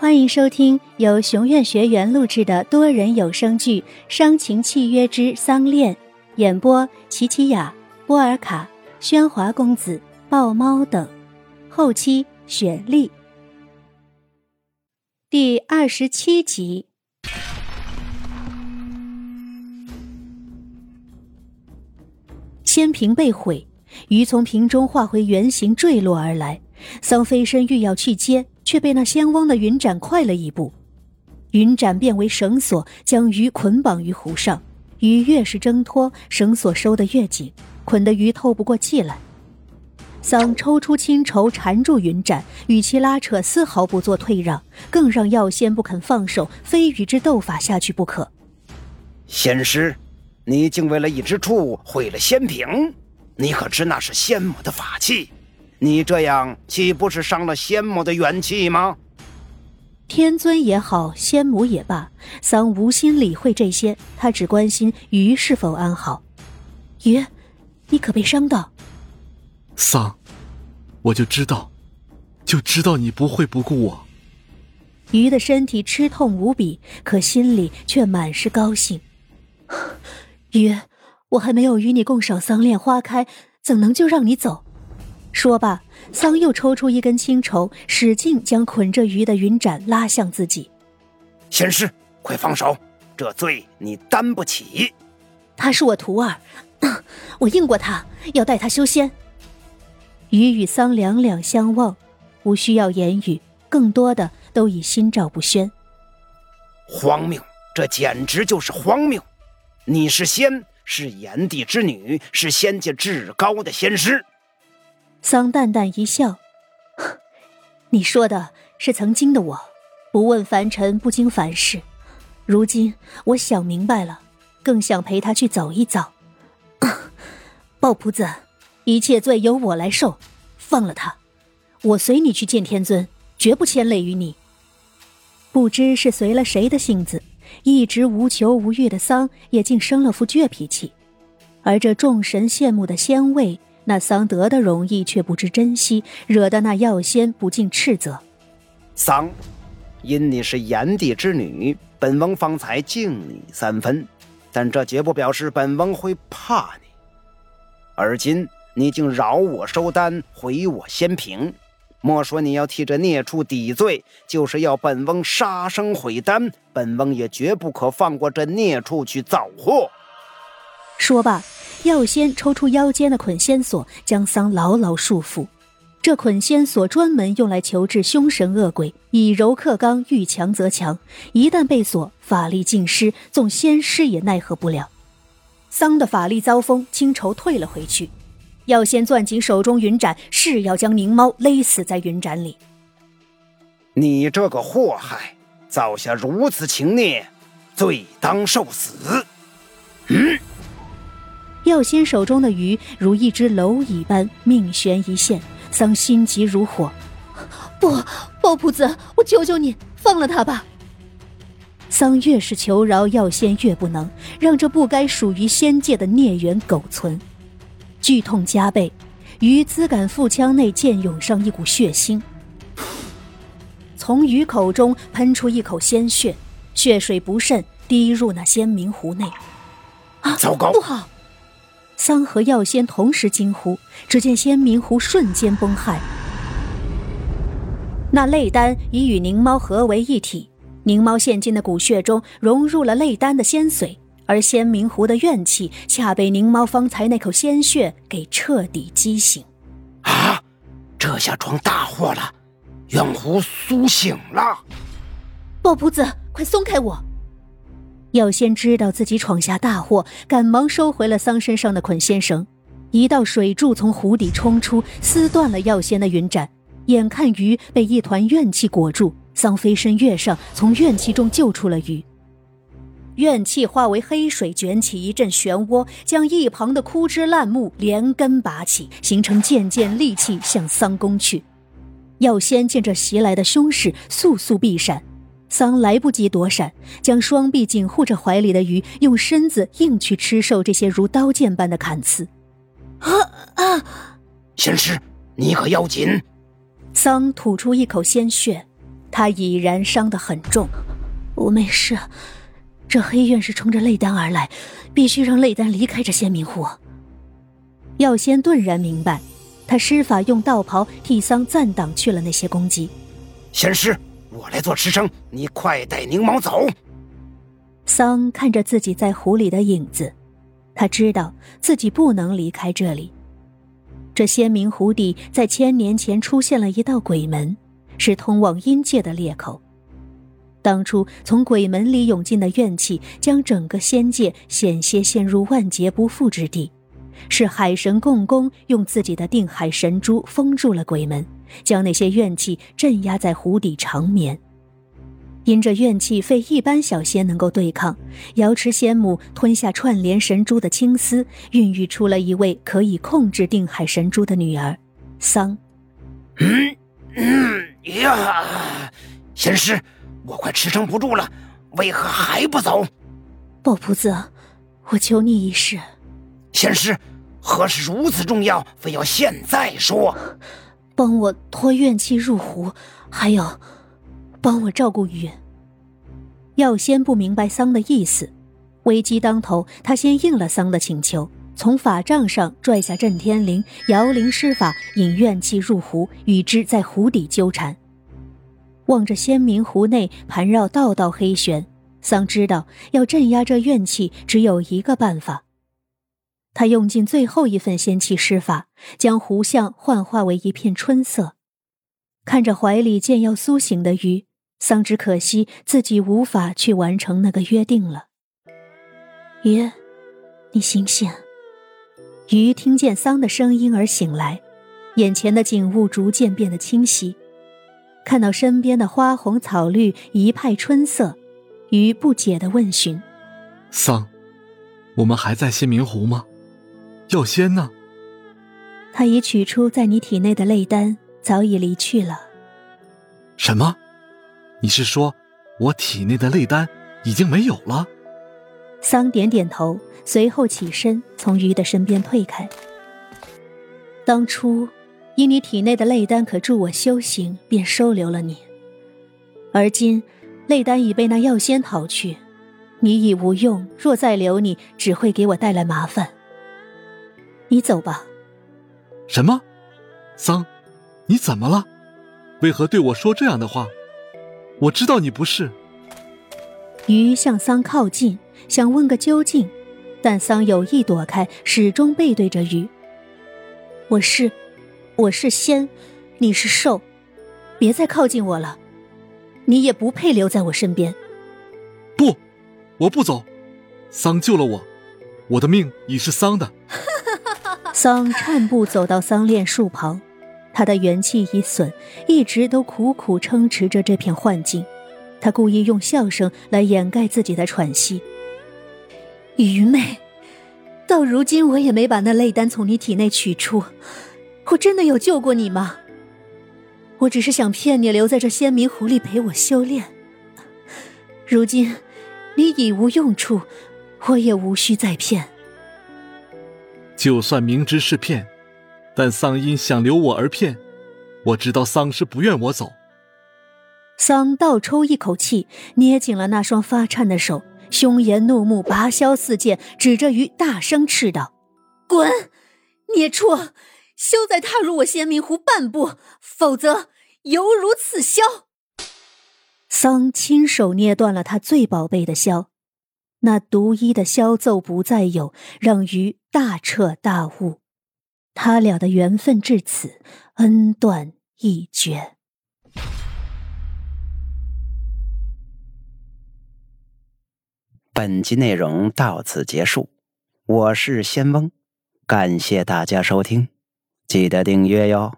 欢迎收听由熊院学员录制的多人有声剧《伤情契约之丧恋》，演播琪琪雅、波尔卡、喧哗公子、豹猫等，后期雪莉。第27集。仙瓶被毁，鱼从瓶中化回原形坠落而来，桑飞身欲要去接，却被那仙翁的云斩快了一步，云斩变为绳索，将鱼捆绑于湖上。鱼越是挣脱，绳索收得越紧，捆得鱼透不过气来。桑抽出青绸缠住云斩，与其拉扯丝毫不做退让，更让药仙不肯放手，非与之斗法下去不可。仙师，你竟为了一只兔毁了仙瓶，你可知那是仙母的法器？你这样岂不是伤了仙母的元气吗？天尊也好，仙母也罢，桑无心理会这些，他只关心鱼是否安好。鱼，你可被伤到？桑，我就知道你不会不顾我。鱼的身体吃痛无比，可心里却满是高兴。鱼，我还没有与你共赏桑恋花开，怎能就让你走？说罢，桑又抽出一根青绸，使劲将捆着鱼的云斩拉向自己。仙师，快放手，这罪你担不起。他是我徒儿，我应过他，要带他修仙。鱼与桑两两相望，无需要言语，更多的都已心照不宣。荒谬，这简直就是荒谬！你是仙，是炎帝之女，是仙界至高的仙师。桑淡淡一笑，你说的是曾经的我，不问凡尘，不经凡事。如今我想明白了，更想陪他去走一遭。鲍仆子，一切罪由我来受，放了他，我随你去见天尊，绝不牵累于你。不知是随了谁的性子，一直无求无欲的桑也竟生了副倔脾气，而这众神羡慕的仙位，那桑得的容易却不知珍惜，惹得那药仙不禁斥责。桑，因你是炎帝之女，本翁方才敬你3分，但这绝不表示本翁会怕你。而今你竟饶我收丹，毁我仙瓶，莫说你要替这孽畜抵罪，就是要本翁杀生毁丹，本翁也绝不可放过这孽畜去造祸。说罢，药仙抽出腰间的捆仙索，将桑牢牢束缚。这捆仙索专门用来囚制凶神恶鬼，以柔克刚，遇强则强，一旦被锁，法力尽失，纵仙师也奈何不了。桑的法力遭封，青绸退了回去。药仙攥紧手中云斩，誓要将宁猫勒死在云斩里。你这个祸害，造下如此情孽，罪当受死。药仙手中的鱼如一只蝼蚁般命悬一线，桑心急如火。不，鲍仆子，我求求你，放了他吧。桑越是求饶，药仙越不能让这不该属于仙界的孽缘苟存。剧痛加倍，鱼滋感腹腔内溅涌上一股血腥，从鱼口中喷出一口鲜血，血水不慎滴入那鲜明湖内。糟糕，不好！桑和药仙同时惊呼，只见仙明湖瞬间崩骸，那泪丹已与凝猫合为一体，凝猫陷进的骨血中融入了泪丹的仙髓，而仙明湖的怨气恰被凝猫方才那口鲜血给彻底激醒。啊，这下闯大祸了，怨狐苏醒了！鲍仆子，快松开我！药仙知道自己闯下大祸，赶忙收回了桑身上的捆仙绳。一道水柱从湖底冲出，撕断了药仙的云斩。眼看鱼被一团怨气裹住，桑飞身跃上，从怨气中救出了鱼。怨气化为黑水，卷起一阵漩涡，将一旁的枯枝烂木连根拔起，形成渐渐利器向桑攻去。药仙见这袭来的凶势，速避闪。桑来不及躲闪，将双臂紧护着怀里的鱼，用身子硬去吃受这些如刀剑般的砍刺。仙师，你可要紧！桑吐出一口鲜血，他已然伤得很重。我没事，这黑院是冲着泪丹而来，必须让泪丹离开这仙冥湖。药仙顿然明白，他施法用道袍替桑暂挡去了那些攻击。仙师，我来做师生，你快带柠檬走。桑看着自己在湖里的影子，他知道自己不能离开这里。这仙冥湖底在1000年前出现了一道鬼门，是通往阴界的裂口。当初从鬼门里涌进的怨气，将整个仙界险些陷入万劫不复之地。是海神共工用自己的定海神珠封住了鬼门，将那些怨气镇压在湖底长眠。因着怨气非一般小仙能够对抗，瑶池仙母吞下串联神珠的青丝，孕育出了一位可以控制定海神珠的女儿桑。仙师，我快支撑不住了，为何还不走？抱朴子，我求你一事。仙师，何事如此重要，非要现在说？帮我拖怨气入湖，还有帮我照顾雨云。药仙不明白桑的意思，危机当头，他先应了桑的请求，从法杖上拽下震天铃，摇铃施法引怨气入湖，与之在湖底纠缠。望着仙冥湖内盘绕道道黑旋，桑知道要镇压这怨气只有一个办法。他用尽最后一份仙气施法，将湖相幻化为一片春色。看着怀里渐要苏醒的鱼，桑只可惜自己无法去完成那个约定了。鱼，你醒醒。鱼听见桑的声音而醒来，眼前的景物逐渐变得清晰，看到身边的花红草绿一派春色，鱼不解地问询：桑，我们还在仙冥湖吗？药仙呢？他已取出在你体内的泪丹，早已离去了。什么？你是说我体内的泪丹已经没有了？桑点点头，随后起身从鱼的身边退开。当初因你体内的泪丹可助我修行，便收留了你。而今泪丹已被那药仙讨去，你已无用，若再留你，只会给我带来麻烦。你走吧。什么？桑，你怎么了？为何对我说这样的话？我知道你不是。鱼向桑靠近，想问个究竟，但桑有意躲开，始终背对着鱼。我是仙，你是兽，别再靠近我了，你也不配留在我身边。不，我不走。桑救了我，我的命已是桑的。桑颤步走到桑炼树旁，他的元气已损，一直都苦苦撑持着这片幻境。他故意用笑声来掩盖自己的喘息。愚昧，到如今我也没把那泪丹从你体内取出，我真的有救过你吗？我只是想骗你留在这仙冥湖里陪我修炼。如今你已无用处，我也无需再骗。就算明知是骗，但桑因想留我而骗，我知道桑是不愿我走。桑倒抽一口气，捏紧了那双发颤的手，凶颜怒目，拔箫四溅，指着鱼大声斥道：滚，孽畜，休再踏入我仙冥湖半步，否则犹如刺枭。桑亲手捏断了他最宝贝的箫，那独一的箫奏不再有，让鱼大彻大悟，他俩的缘分至此，恩断义绝。本集内容到此结束，我是仙翁，感谢大家收听，记得订阅哟。